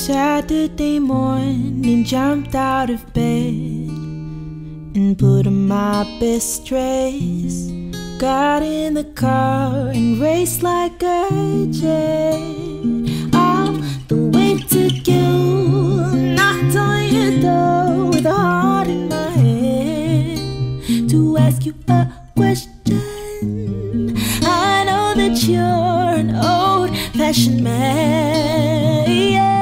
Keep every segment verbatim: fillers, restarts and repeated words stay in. Saturday morning, jumped out of bed and put on my best dress. Got in the car and raced like a jet all the way to you. Knocked on your door with a heart in my hand to ask you a question. I know that you're an old-fashioned man. Yeah.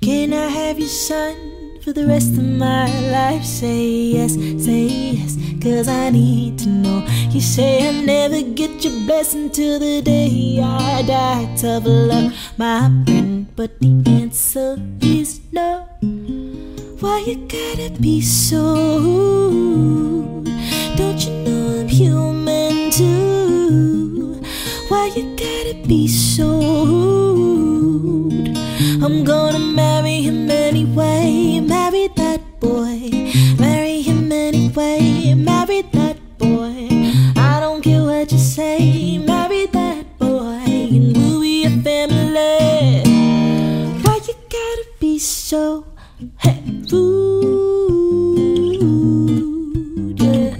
Can I have your son for the rest of my life? Say yes, say yes, cause I need to know. You say I never get your blessing till the day I die. Tough love, my friend, but the answer is no. Why you gotta be so rude? Don't you know I'm human too? Why you gotta be so rude? I'm gonna marry him anyway, marry that boy, marry him anyway, marry that boy. I don't care what you say, marry that boy, and we'll be a family. Why you gotta be so hey, rude? Yeah.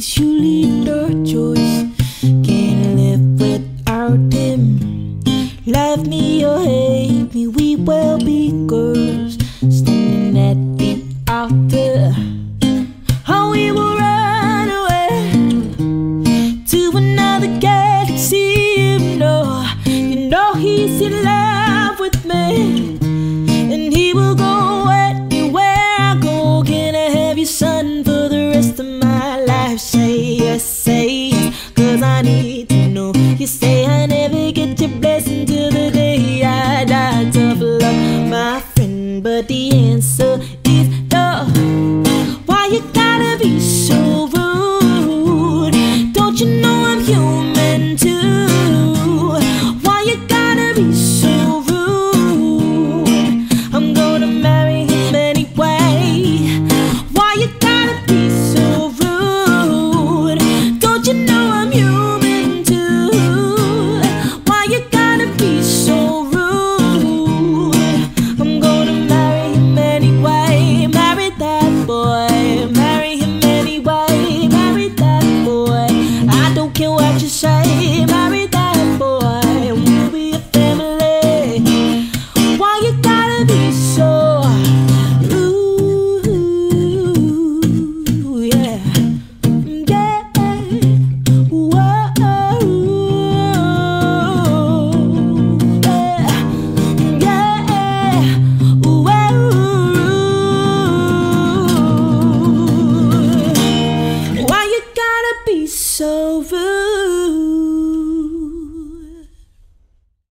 Surely no choice, can't live without him. Love me or hate me, we will be girls standing at the altar. Oh, we will run away to another galaxy. You know, you know he's in love with me.